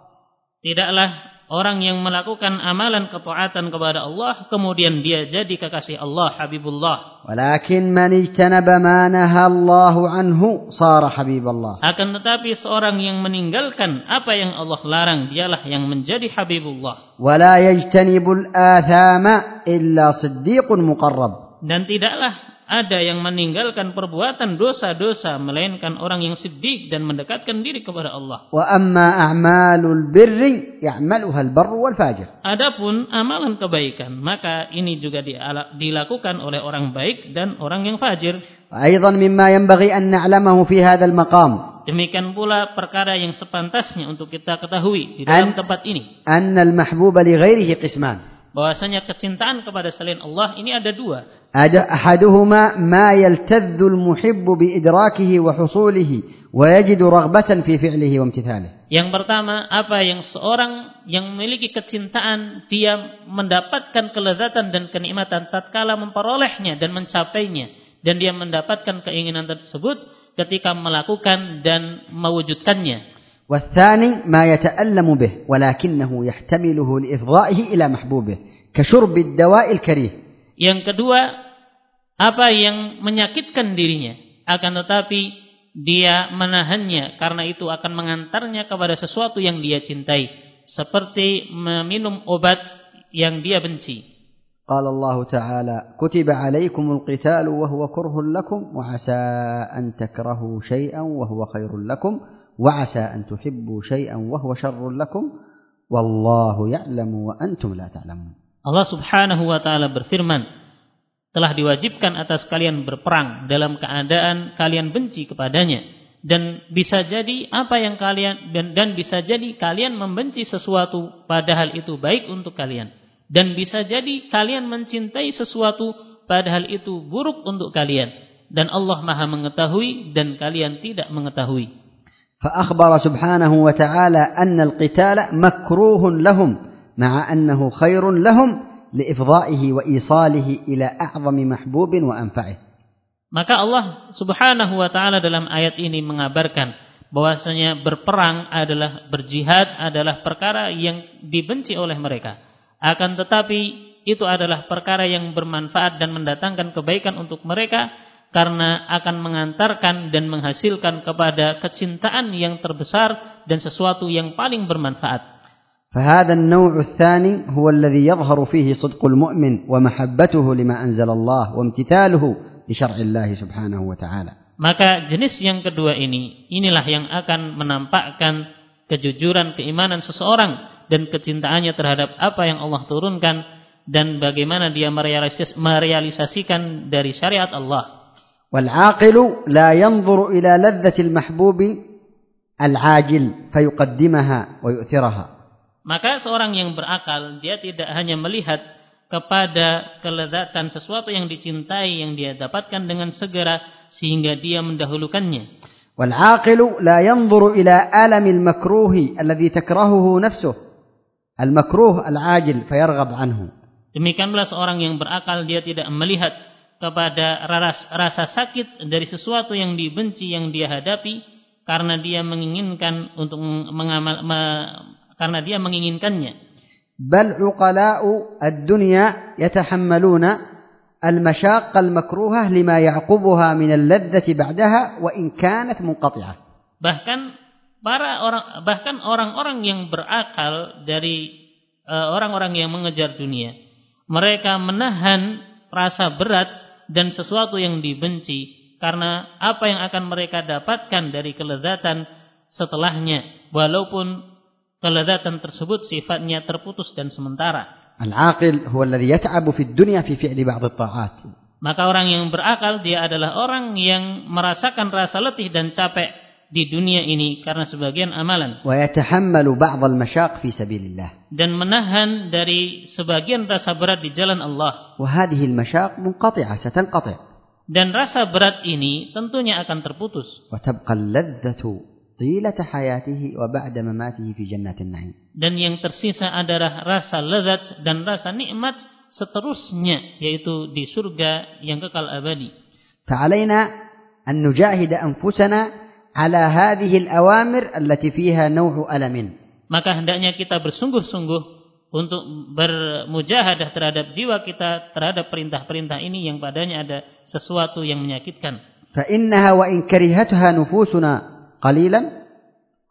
tidaklah orang yang melakukan amalan ketaatan kepada Allah kemudian dia jadi kekasih Allah, habibullah. Walakin man ijtanaba ma naha Allahu anhu sara habiballah, akan tetapi seorang yang meninggalkan apa yang Allah larang dialah yang menjadi habibullah. Wala yajtanibul athama illa siddiqun muqarrab, dan tidaklah ada yang meninggalkan perbuatan dosa-dosa melainkan orang yang siddiq dan mendekatkan diri kepada Allah. Wa amma a'malul birri ya'maluha al-barru wal fajir, adapun amalan kebaikan maka ini juga dilakukan oleh orang baik dan orang yang fajir. Aidan mimma yanbaghi an na'lamahu fi hadzal maqam, demikian pula perkara yang sepantasnya untuk kita ketahui di dalam tempat ini, annal mahbuba li ghairihi qisman, bahwasanya kecintaan kepada selain Allah ini ada dua. Ada ahaduhuma ma yaltadhdul muhibbu bi idrakihi wa husulihi wa yajidu raghbatan fi fi'lihi wa imtithalihi. Yang pertama, apa yang seorang yang memiliki kecintaan dia mendapatkan kelezatan dan kenikmatan tatkala memperolehnya dan mencapainya, dan dia mendapatkan keinginan tersebut ketika melakukan dan mewujudkannya. والثاني ما يتألم به ولكنه يحتمله لإفضائه إلى محبوبه كشرب الدواء الكريه. Yang kedua, apa yang menyakitkan dirinya akan tetapi dia menahannya karena itu akan mengantarnya kepada sesuatu yang dia cintai seperti meminum obat yang dia benci. قال الله تعالى كتب عليكم القتال وهو كره لكم وعسى أن تكرهوا شيئا وهو خير لكم وعسى أن تحبوا شيئا وهو شر لكم والله يعلم وأنتم لا تعلمون. Allah Subhanahu wa taala berfirman, telah diwajibkan atas kalian berperang dalam keadaan kalian benci kepadanya, dan bisa jadi apa yang kalian dan, dan bisa jadi kalian membenci sesuatu padahal itu baik untuk kalian, dan bisa jadi kalian mencintai sesuatu padahal itu buruk untuk kalian, dan Allah Maha mengetahui dan kalian tidak mengetahui. فأخبر سبحانه وتعالى أن القتال مكروه لهم مع أنه خير لهم لإفضائه وإيصاله إلى أعظم محبوب وأنفعه. Maka Allah Subhanahu wa taala dalam ayat ini mengabarkan bahwasanya berperang adalah berjihad adalah perkara yang dibenci oleh mereka. Akan tetapi itu adalah perkara yang bermanfaat dan mendatangkan kebaikan untuk mereka, karena akan mengantarkan dan menghasilkan kepada kecintaan yang terbesar dan sesuatu yang paling bermanfaat. فهذا النوع الثاني هو الذي يظهر فيه صدق المؤمن ومحبته لما أنزل الله وامتثاله لشرع الله سبحانه وتعالى. Maka jenis yang kedua ini, inilah yang akan menampakkan kejujuran keimanan seseorang dan kecintaannya terhadap apa yang Allah turunkan dan bagaimana dia merealisasikan dari syariat Allah. والعاقل لا ينظر إلى لذة المحبوب العاجل فيقدمها ويؤثرها. Maka seorang yang berakal dia tidak hanya melihat kepada kelezatan sesuatu yang dicintai yang dia dapatkan dengan segera sehingga dia mendahulukannya. والعاقل لا ينظر إلى ألم المكروه الذي تكرهه نفسه المكروه العاجل فيرغب عنه. Demikian pula seorang yang berakal dia tidak melihat kepada rasa sakit dari sesuatu yang dibenci yang dia hadapi karena dia menginginkan untuk mengamal me, karena dia menginginkannya. Bal uqala'u ad-dunya yatahammaluna al-mashaqq al-makruhah lima ya'qubuha min al-ladzati ba'daha wa in kanat munqati'ah. Bahkan para orang bahkan orang-orang yang berakal dari uh, orang-orang yang mengejar dunia, mereka menahan rasa berat dan sesuatu yang dibenci karena apa yang akan mereka dapatkan dari kelezatan setelahnya, walaupun kelezatan tersebut sifatnya terputus dan sementara. Al-aqil huwa alladhi yat'abu fi dunya fi fi'li ba'd at-ta'at. Maka orang yang berakal dia adalah orang yang merasakan rasa letih dan capek di dunia ini karena sebagian amalan. Wa yatahammalu ba'd al-mashaq fi sabilillah, dan menahan dari sebagian rasa berat di jalan Allah. Wa hadhihi al-mashaq munqati'ah satanqati'. Dan rasa berat ini tentunya akan terputus. Dan yang tersisa adalah rasa lezat dan rasa nikmat seterusnya, yaitu di surga yang kekal abadi. Ta'alaina an nujahida anfusana ala hadhihi al-awamir allati fiha naw'u alamin. Maka hendaknya kita bersungguh-sungguh untuk bermujahadah terhadap jiwa kita terhadap perintah-perintah ini yang padanya ada sesuatu yang menyakitkan. Fa innaha wa in karihatuha nufusuna qalilan.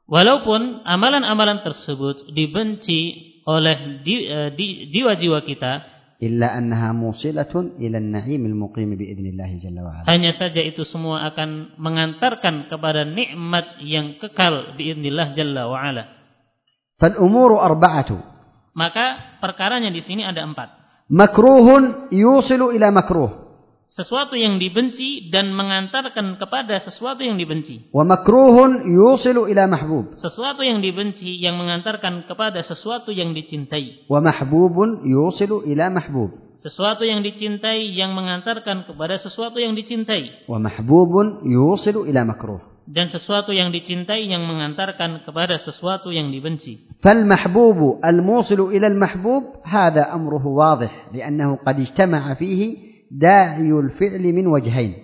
Walaupun amalan-amalan tersebut dibenci oleh di, uh, di, jiwa-jiwa kita, illa annaha musilatun ila an-na'imil muqim bi idznillah jalla wa ala. Hanya saja itu semua akan mengantarkan kepada nikmat yang kekal bi idznillah jalla wa ala. Fal umuru arba'atu. Maka perkaranya di sini ada empat. Makruhun yusilu ila makruh. Sesuatu yang dibenci dan mengantarkan kepada sesuatu yang dibenci. Wa makruhun yusilu ila mahbub. Sesuatu yang dibenci yang mengantarkan kepada sesuatu yang dicintai. Wa mahbubun yusilu ila mahbub. Sesuatu yang dicintai yang mengantarkan kepada sesuatu yang dicintai. Wa mahbubun yusilu ila makruh. Dan sesuatu yang dicintai yang mengantarkan kepada sesuatu yang dibenci. Fal mahbubu al-musilu ila al-mahbub hadha amruhu wadih li'annahu qad ijtama'a fihi da'iyul fi'li min wajhain.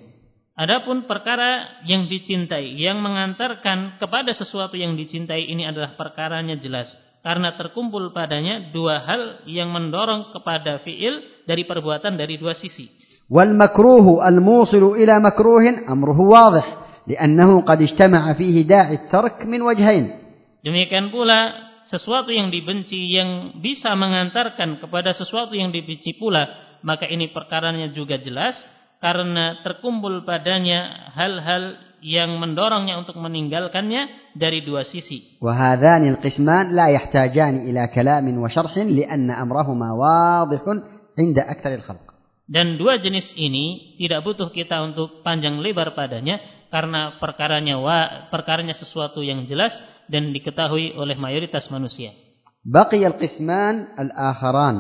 Adapun perkara yang dicintai yang mengantarkan kepada sesuatu yang dicintai ini adalah perkaranya jelas karena terkumpul padanya dua hal yang mendorong kepada fi'il dari perbuatan dari dua sisi. Wal makruhu al-musilu ila makruhin amruhu wadih. لأنه قد اجتمع فيه داعي الترك من وجهين. Demikian pula sesuatu yang dibenci yang bisa mengantarkan kepada sesuatu yang dibenci pula, maka ini perkaranya juga jelas karena terkumpul padanya hal-hal yang mendorongnya untuk meninggalkannya dari dua sisi. وهذان القسمان لا يحتاجان إلى كلام وشرح لأن أمرهما واضح عند أكثر الخلق. Dan dua jenis ini tidak butuh kita untuk panjang lebar padanya karena perkaranya wa, perkaranya sesuatu yang jelas dan diketahui oleh mayoritas manusia. Baqiyal qisman al-akharan.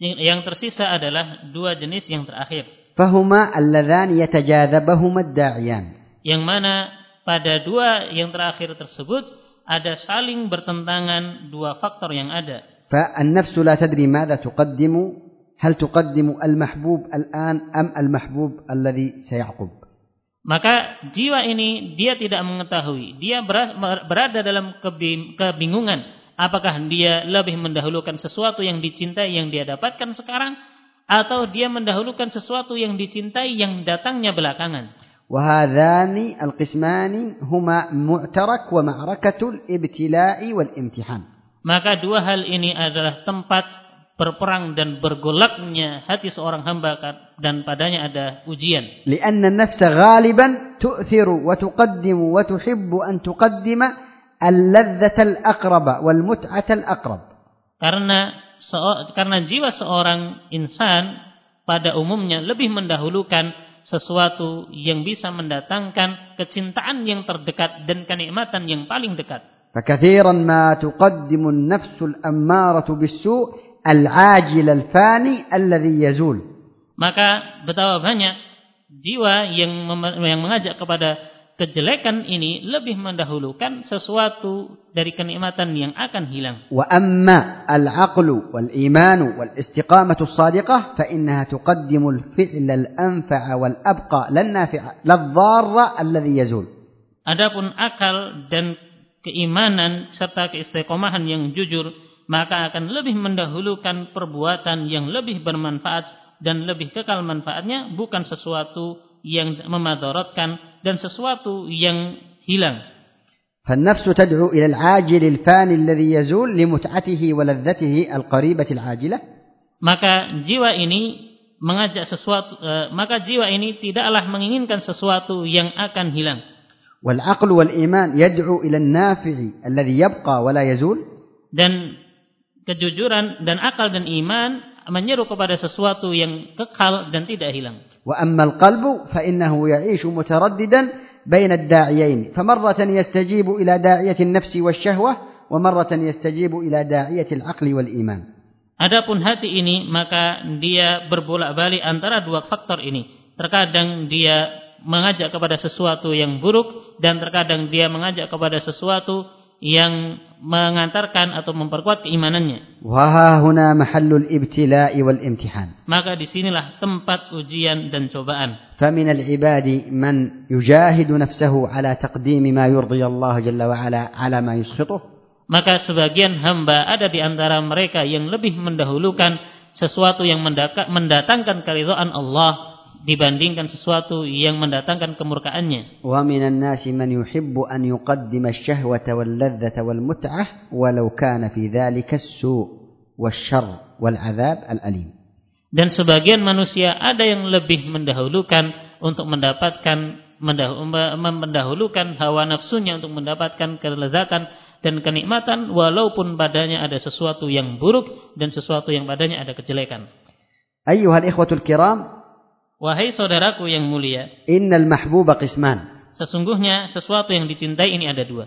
Yang tersisa adalah dua jenis yang terakhir. Fahuma alladhan yatajadabahuma ad-da'iyan. Yang mana pada dua yang terakhir tersebut ada saling bertentangan dua faktor yang ada. Fa an-nafsu la tadri madza tuqaddimu. Hal tuqaddimu al-mahbub al-an am al-mahbub alladhi sayaqub. Maka jiwa ini dia tidak mengetahui. Dia berada dalam kebingungan. Apakah dia lebih mendahulukan sesuatu yang dicintai yang dia dapatkan sekarang, atau dia mendahulukan sesuatu yang dicintai yang datangnya belakangan. Wahadhani al-qismani huma mu'tarak wa ma'rakatul ibtila'i wal imtihan. Maka dua hal ini adalah tempat berperang dan bergolaknya hati seorang hamba dan padanya ada ujian. Lianna an-nafsa ghaliban tu'thiru wa tuqaddimu wa tuhibbu an tuqaddima al-ladzata al-aqrab wal mut'ata al-aqrab. Karena karena jiwa seorang insan pada umumnya lebih mendahulukan sesuatu yang bisa mendatangkan kecintaan yang terdekat dan kenikmatan yang paling dekat. Fakathiran ma tuqaddimu an-nafsu al-ammaratu bis-su' al-ajil al-fani alladhi yazul. Maka betapa banyak jiwa yang mem- yang mengajak kepada kejelekan ini lebih mendahulukan sesuatu dari kenikmatan yang akan hilang. Wa amma al-aqlu wal-imanu wal-istiqamatu as-sadiqah fa innaha tuqaddimu al-fi'la al-anfa'a wal-abqa lan-nafi'a lad-dharra alladhi yazul. Adapun akal dan keimanan serta keistiqomahan yang jujur maka akan lebih mendahulukan perbuatan yang lebih bermanfaat dan lebih kekal manfaatnya, bukan sesuatu yang memadaratkan dan sesuatu yang hilang. An-nafsu tad'u ila al-'ajil al-fani alladhi yazul li mut'atihi wa ladzatihi al-qaribati al-'ajilah. Maka jiwa ini mengajak sesuatu uh, maka jiwa ini tidaklah menginginkan sesuatu yang akan hilang. Wal aqlu wal iman yad'u ila an-nafi'i alladhi yabqa wa la yazul. Dan kejujuran dan akal dan iman menyeru kepada sesuatu yang kekal dan tidak hilang. Wa ammal qalbu fa innahu ya'ishu mutaraddidan baina ad-da'iyain, fa marratan yastajibu ila da'iyati an-nafsi wash-shahwah wa marratan yastajibu ila da'iyati al-'aqli wal iman. Adapun hati ini maka dia berbolak-balik antara dua faktor ini. terkadang dia mengajak kepada sesuatu yang buruk, dan terkadang dia mengajak kepada sesuatu yang mengantarkan atau memperkuat keimanannya. Wa huna mahallul ibtila'i wal imtihan. Maka disinilah tempat ujian dan cobaan. Famin al-ibadi man yujahidu nafsahu ala taqdimi ma yurdhi Allah jalla wa ala ala ma yuskhituh. Maka sebagian hamba ada di antara mereka yang lebih mendahulukan sesuatu yang mendatangkan keridhaan Allah dibandingkan sesuatu yang mendatangkan kemurkaannya. Wa minan nasi man yuhibbu an yuqaddima ash-shahwata wal-ladzata wal-mut'ah walau kana fi dzalika as-su' wash-syarr wal-'adzab al-alim. Dan sebagian manusia ada yang lebih mendahulukan untuk mendapatkan mendahulukan hawa nafsunya untuk mendapatkan kelezatan dan kenikmatan walaupun padanya ada sesuatu yang buruk dan sesuatu yang padanya ada kejelekan. Ayyuhal ikhwatul kiram, wahai saudaraku yang mulia, innal mahbuba qisman. Sesungguhnya sesuatu yang dicintai ini ada dua.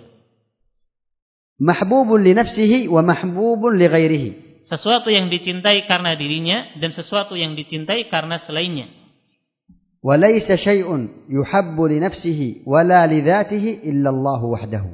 Mahbubun li nafsihi wa mahbubun li ghairihi. Sesuatu yang dicintai karena dirinya dan sesuatu yang dicintai karena selainnya. Wa laysa syai'un yuhabbu li nafsihi wa la li dzatihi illa Allah wahdahu.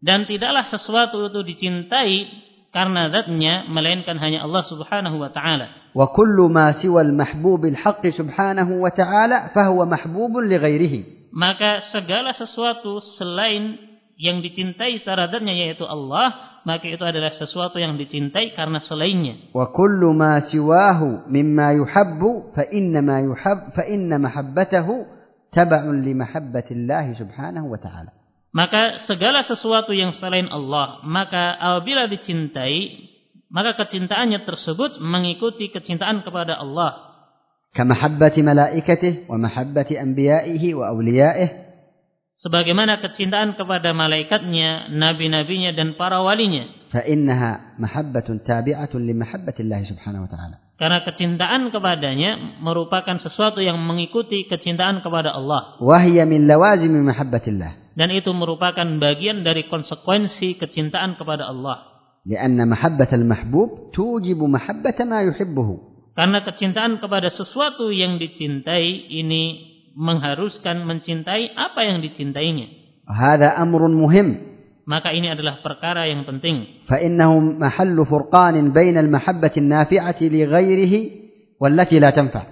Dan tidaklah sesuatu itu dicintai karena zatnya melainkan hanya Allah Subhanahu wa taala. وَكُلُّ مَا سِوَى الْمَحْبُوبِ الْحَقِّ سُبْحَانَهُ وَتَعَالَى فَهُوَ مَحْبُوبٌ لِغَيْرِهِ. Maka segala sesuatu selain yang dicintai secara zatnya yaitu Allah, maka itu adalah sesuatu yang dicintai karena selainnya. وَكُلُّ مَا سِوَاهُ مِمَّا يُحَبُّ فَإِنَّمَا يُحَبُّ فَإِنَّ مَحَبَّتَهُ تَبَعٌ لِمَحَبَّةِ اللَّهِ سُبْحَانَهُ وَتَعَالَى. Maka segala sesuatu yang selain Allah, maka apabila dicintai, maka kecintaannya tersebut mengikuti kecintaan kepada Allah. Kamahabbati malaikatih wa mahabbati anbiya'ihi wa awliya'ih. Sebagaimana kecintaan kepada malaikatnya, nabi-nabinya dan para walinya. Fa innaha mahabbatun tabi'atun li mahabbatillahi subhanahu wa ta'ala. Karena kecintaan kepadanya merupakan sesuatu yang mengikuti kecintaan kepada Allah. Wa hiya min lawazimi mahabbatillah. Dan itu merupakan bagian dari konsekuensi kecintaan kepada Allah. Karena mahabbah al-mahbub tujibu mahabbah ma yuhibbuhu. Karena kecintaan kepada sesuatu yang dicintai ini mengharuskan mencintai apa yang dicintainya. Hada amrun muhim. Maka ini adalah perkara yang penting. Fa innahu mahallu furqanin bainal mahabbati an-nafi'ati li ghairihi wallati la tanfa'.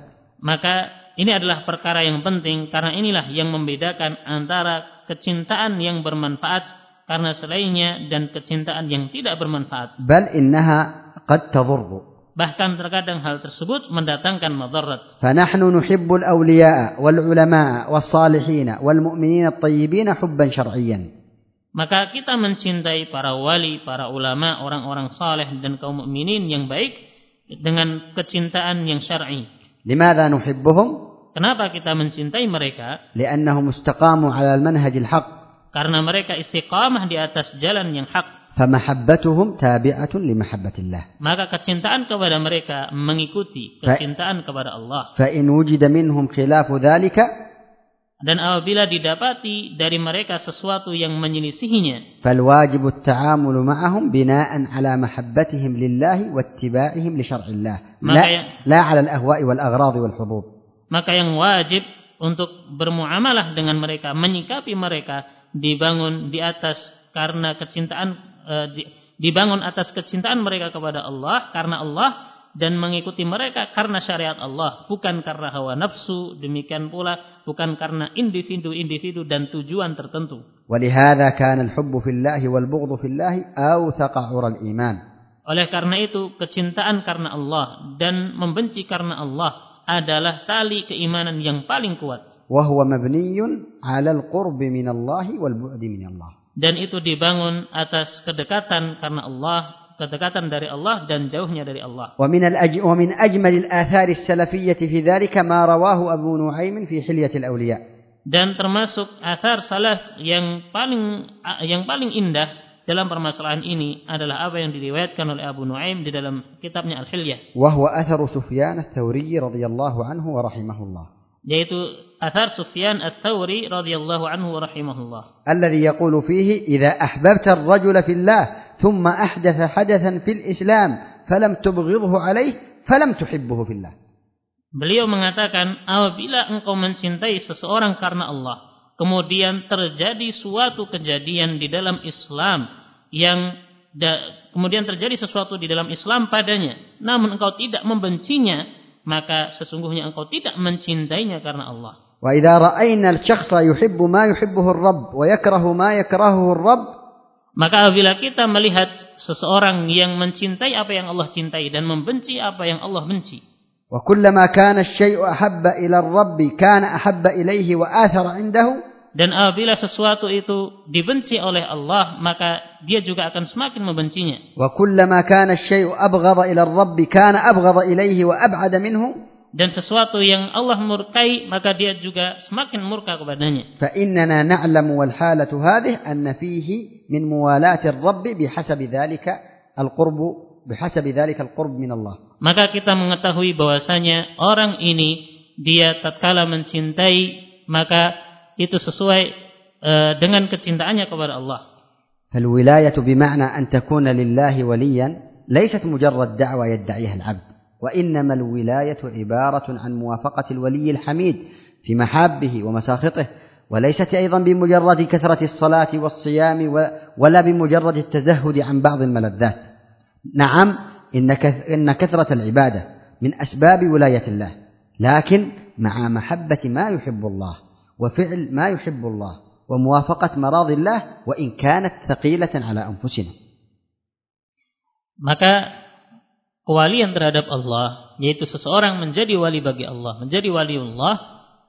Maka ini adalah perkara yang penting karena inilah yang membedakan antara kecintaan yang bermanfaat karena selainnya dan kecintaan yang tidak bermanfaat. Bal innaha qad tadurru. Bahkan terkadang hal tersebut mendatangkan madarat. Fa nahnu nuhibbul awliya'a wal ulama'a was salihin wal mu'minina at-tayyibin hubban syar'iyyan. Maka kita mencintai para wali, para ulama, orang-orang saleh dan kaum mukminin yang baik dengan kecintaan yang syar'i. Limadha nuhibbuhum? Kenapa kita mencintai mereka? Li'annahum istaqamu 'ala al-manhajil haqq. Karena mereka istiqamah di atas jalan yang hak. فَمَحَبَّتُهُمْ تَابِعَةٌ لِمَحَبَّةِ اللَّهِ. Maka kecintaan kepada mereka mengikuti kecintaan kepada Allah. فَإِنْ وُجِدَ مِنْهُمْ خِلَافُ ذَلِكَ. Dan apabila didapati dari mereka sesuatu yang menyelisihinya, فَالْوَاجِبُ التَّعَامُلُ مَعَهُمْ بِنَاءً عَلَى مَحَبَّتِهِمْ لِلَّهِ وَاتِّبَاعِهِمْ لِشَرْعِ اللَّهِ لَا عَلَى الْأَهْوَاءِ وَالْأَغْرَاضِ وَالْحُبُوبِ. Maka yang wajib untuk bermuamalah dengan mereka, menyikapi mereka dibangun di atas karena kecintaan eh, di, dibangun atas kecintaan mereka kepada Allah karena Allah dan mengikuti mereka karena syariat Allah, bukan karena hawa nafsu, demikian pula bukan karena individu-individu dan tujuan tertentu. Walihada kana al-hubbu fillahi wal bughdhu fillahi awthaq 'ala al-iman. Oleh karena itu kecintaan karena Allah dan membenci karena Allah adalah tali keimanan yang paling kuat. وهو مبني على القرب من الله والبعد من الله. Dan itu dibangun atas kedekatan karena Allah, kedekatan dari Allah dan jauhnya dari Allah. ومن الأج ومن أجمل الآثار السلفية في ذلك ما رواه أبو نعيم في حلية الأولياء. Dan termasuk athar salaf yang paling yang paling indah dalam permasalahan ini adalah apa yang diriwayatkan oleh Abu Nu'aim di dalam kitabnya Al-Hilyah. وهو أثر سفيان الثوري رضي الله عنه ورحمه الله. Yaitu athar Sufyan al-Tawrii radhiyallahu anhu wa rahimahullah. Alladhi yaqulu fihi idza ahbabta ar-rajula fillah thumma ahdatha hadathan fil Islam falam tubghidhu alayhi falam tuhibbuhu fillah. Beliau mengatakan, apabila engkau mencintai seseorang karena Allah, kemudian terjadi suatu kejadian di dalam Islam yang da, kemudian terjadi sesuatu di dalam Islam padanya, namun engkau tidak membencinya, maka sesungguhnya engkau tidak mencintainya karena Allah. Wa idza ra'ayna al-shakhsa yuhibbu ma yuhibbuhu ar-rabb wa yakrahu ma yakrahuhu ar-rabb, maka apabila kita melihat seseorang yang mencintai apa yang Allah cintai dan membenci apa yang Allah benci. وكلما كان الشيء أحب إلى الرب كان أحب إليه وآثر عنده. Dan apabila sesuatu itu dibenci oleh Allah, maka dia juga akan semakin membencinya. وكلما كان الشيء أبغض إلى الرب كان أبغض إليه وأبعد منه. Dan sesuatu yang Allah murkai, maka dia juga semakin murka kepadanya. فإننا نعلم والحالة هذه أن فيه من موالاة الرب بحسب ذلك القرب بحسب ذلك القرب من الله. Maka kita mengetahui bahwasanya orang ini dia tatkala mencintai, maka itu sesuai uh, dengan kecintaannya kepada Allah. Al-wilayatu bima'na an takuna lillahi waliyan laysat mujarrad da'wa yad'iha al-'abd, wa innama al-wilayatu ibaratun an muwafaqati al-waliy al-hamid fi mahabbihi wa masakhitihi, wa laysat aidan bimujarrad kathrati as-salati was-siyami wala bimujarrad at-tazahhud 'an ba'd al-maladhat. Na'am إن كثرة العبادة من أسباب ولاية الله، لكن مع محبة ما يحب الله وفعل ما يحب الله وموافقة مراضي الله وإن كانت ثقيلة على أنفسنا. Maka kewalian terhadap Allah, yaitu seseorang menjadi wali bagi Allah, menjadi waliullah,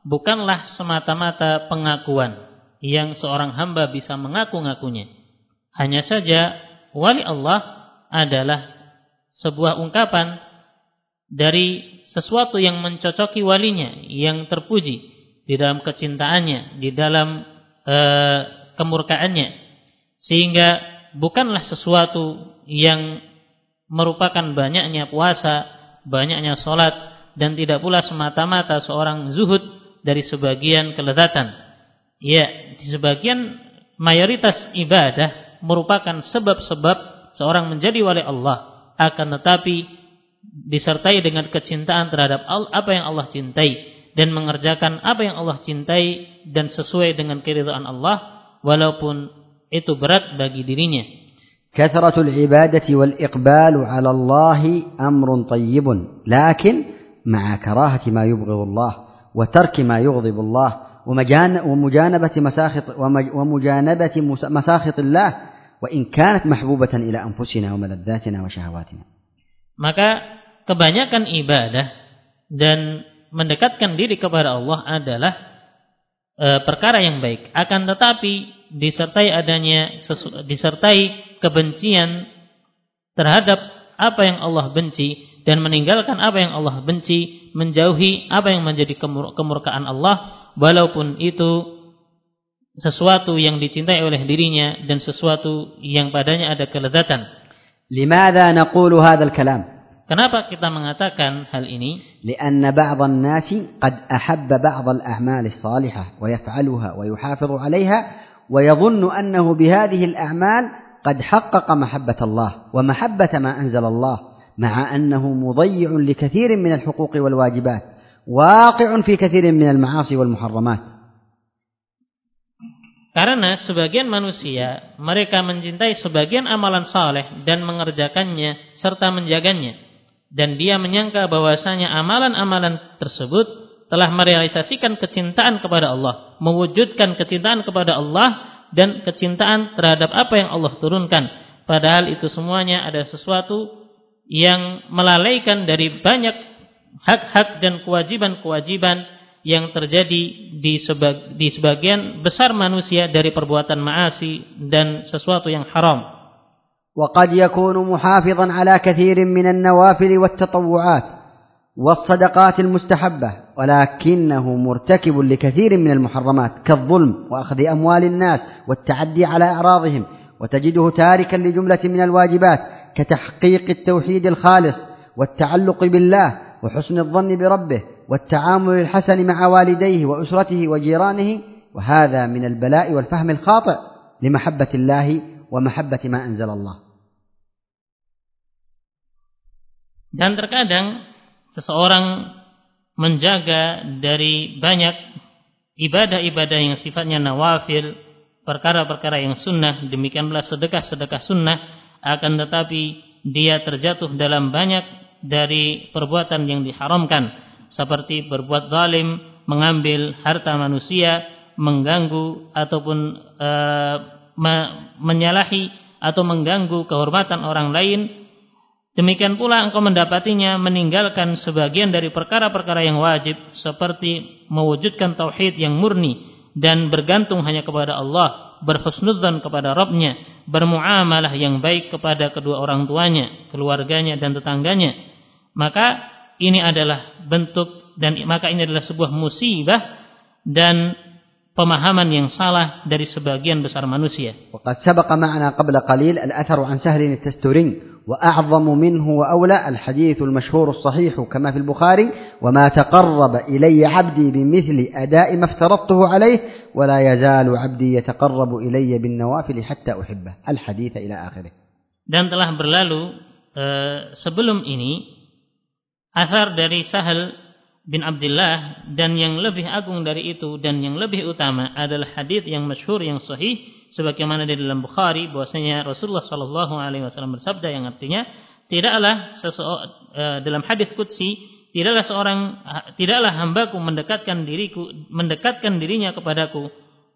bukanlah semata-mata pengakuan yang seorang hamba bisa mengaku-ngakunya. Hanya saja wali Allah adalah sebuah ungkapan dari sesuatu yang mencocoki walinya, yang terpuji di dalam kecintaannya, di dalam e, kemurkaannya, sehingga bukanlah sesuatu yang merupakan banyaknya puasa, banyaknya sholat, dan tidak pula semata-mata seorang zuhud dari sebagian kelezatan. Ya, di sebagian mayoritas ibadah merupakan sebab-sebab seorang menjadi wali Allah, akan tetapi disertai dengan kecintaan terhadap apa yang Allah cintai dan mengerjakan apa yang Allah cintai dan sesuai dengan keridhaan Allah, walaupun itu berat bagi dirinya. Kathratul ibadati wal iqbalu ala Allahi amrun tayyibun, lakin ma'a karahati ma yubghidu Allah wa tarki ma yughdibu Allah wa mujanabati masakhit wa mujanabati masakhit Allah wa in kanat mahbubatan ila anfusina wa maladdatina wa shahawatina. Maka kebanyakan ibadah dan mendekatkan diri kepada Allah adalah e, perkara yang baik, akan tetapi disertai adanya sesu, disertai kebencian terhadap apa yang Allah benci dan meninggalkan apa yang Allah benci, menjauhi apa yang menjadi kemur, kemurkaan Allah, walaupun itu sesuatu yang dicintai oleh dirinya dan sesuatu yang padanya ada kelezatan. Limadha naqulu hadzal kalam? Kenapa kita mengatakan hal ini? Lianna ba'dhan nasi qad ahabba ba'dhal a'malis salihah wa yaf'aluha wa yuhafizu 'alayha wa yadhunnu annahu bihadhihi al-a'mal qad haqqaqa mahabbata Allah wa mahabbata ma anzala Allah ma'a annahu mudayyi'un li katsirin min al-huquqi wal wajibat waqi'un fi katsirin min al-ma'asi wal muharramat. Karena sebagian manusia mereka mencintai sebagian amalan saleh dan mengerjakannya serta menjaganya, dan dia menyangka bahwasanya amalan-amalan tersebut telah merealisasikan kecintaan kepada Allah, mewujudkan kecintaan kepada Allah dan kecintaan terhadap apa yang Allah turunkan, padahal itu semuanya ada sesuatu yang melalaikan dari banyak hak-hak dan kewajiban-kewajiban yang terjadi di, sebag, di sebagian besar manusia dari perbuatan ma'asi dan sesuatu yang haram. وَقَدْ يَكُونُ مُحَافِظًا عَلَى كَثِيرٍ مِنَ النَّوَافِلِ وَالتَّطَوُّعَاتِ وَالصَّدَقَاتِ الْمُسْتَحَبَّةِ وَلَكِنَّهُ مُرْتَكِبٌ لِكَثِيرٍ مِنَ الْمُحَرَّمَاتِ كَالظُّلْمِ وَأَخْذِ أَمْوَالِ النَّاسِ وَالتَّعَدِّي عَلَى أَعْرَاضِهِمْ وَتَجِدُهُ تَارِكًا لِجُمْلَةٍ مِنَ الْوَاجِبَاتِ كَتَحْقِيقِ التَّوْحِيدِ الْخَالِصِ وَالتَّعَلُّقِ بِاللَّهِ وَحُسْنِ الظَّنِّ بِرَبِّهِ والتعامل الحسن مع والديه وأسرته وجيرانه وهذا من البلاء والفهم الخاطئ لمحبة الله ومحبة ما أنزل الله. Dan terkadang seseorang menjaga dari banyak ibadah-ibadah yang sifatnya nawafil, perkara-perkara yang sunnah, demikian pula sedekah-sedekah sunnah, akan tetapi dia terjatuh dalam banyak dari perbuatan yang diharamkan, seperti berbuat zalim, mengambil harta manusia, mengganggu ataupun e, me, menyalahi atau mengganggu kehormatan orang lain. Demikian pula engkau mendapatinya meninggalkan sebagian dari perkara-perkara yang wajib, seperti mewujudkan tauhid yang murni dan bergantung hanya kepada Allah, berhusnudzan kepada Rabbnya, bermuamalah yang baik kepada kedua orang tuanya, keluarganya dan tetangganya. Maka ini adalah bentuk dan maka ini adalah sebuah musibah dan pemahaman yang salah dari sebagian besar manusia. Waqad sabaqa ma'ana qabla qalil al-atharu an Sahl at-Tustari. وأعظم منه وأولى الحديث المشهور الصحيح كما في البخاري وما تقرب إلي عبدي بمثل أداء ما افترضته عليه ولا يزال عبدي يتقرب إلي بالنوافل حتى أحبه الحديث إلى آخره. Dan telah berlalu eh, sebelum ini athar dari Sahl bin Abdillah, dan yang lebih agung dari itu dan yang lebih utama adalah hadith yang masyhur yang sahih, sebagaimana di dalam Bukhari, bahwasanya Rasulullah Shallallahu Alaihi Wasallam bersabda yang artinya tidaklah seseorang, dalam hadits qudsi, tidaklah seorang tidaklah hambaku mendekatkan diriku mendekatkan dirinya kepadaku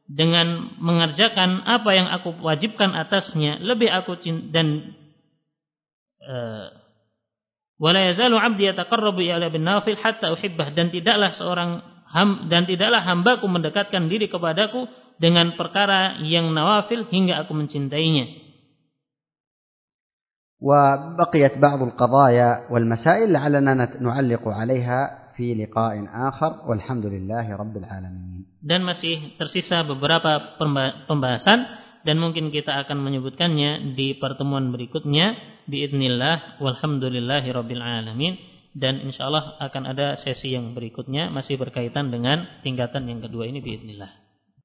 dengan mengerjakan apa yang aku wajibkan atasnya lebih aku dan wala yazalu abdi yataqarrabu ila bin nawafil hatta uhibbah, dan tidaklah seorang dan tidaklah hambaku mendekatkan diri kepadaku dengan perkara yang nawafil hingga aku mencintainya. وبقيت بعض القضايا والمسائل لعلنا نعلق عليها في لقاء آخر والحمد لله رب العالمين. Dan masih tersisa beberapa pembahasan dan mungkin kita akan menyebutkannya di pertemuan berikutnya biidznillah walhamdulillahi rabbil alamin, dan insyaallah akan ada sesi yang berikutnya masih berkaitan dengan tingkatan yang kedua ini biidznillah.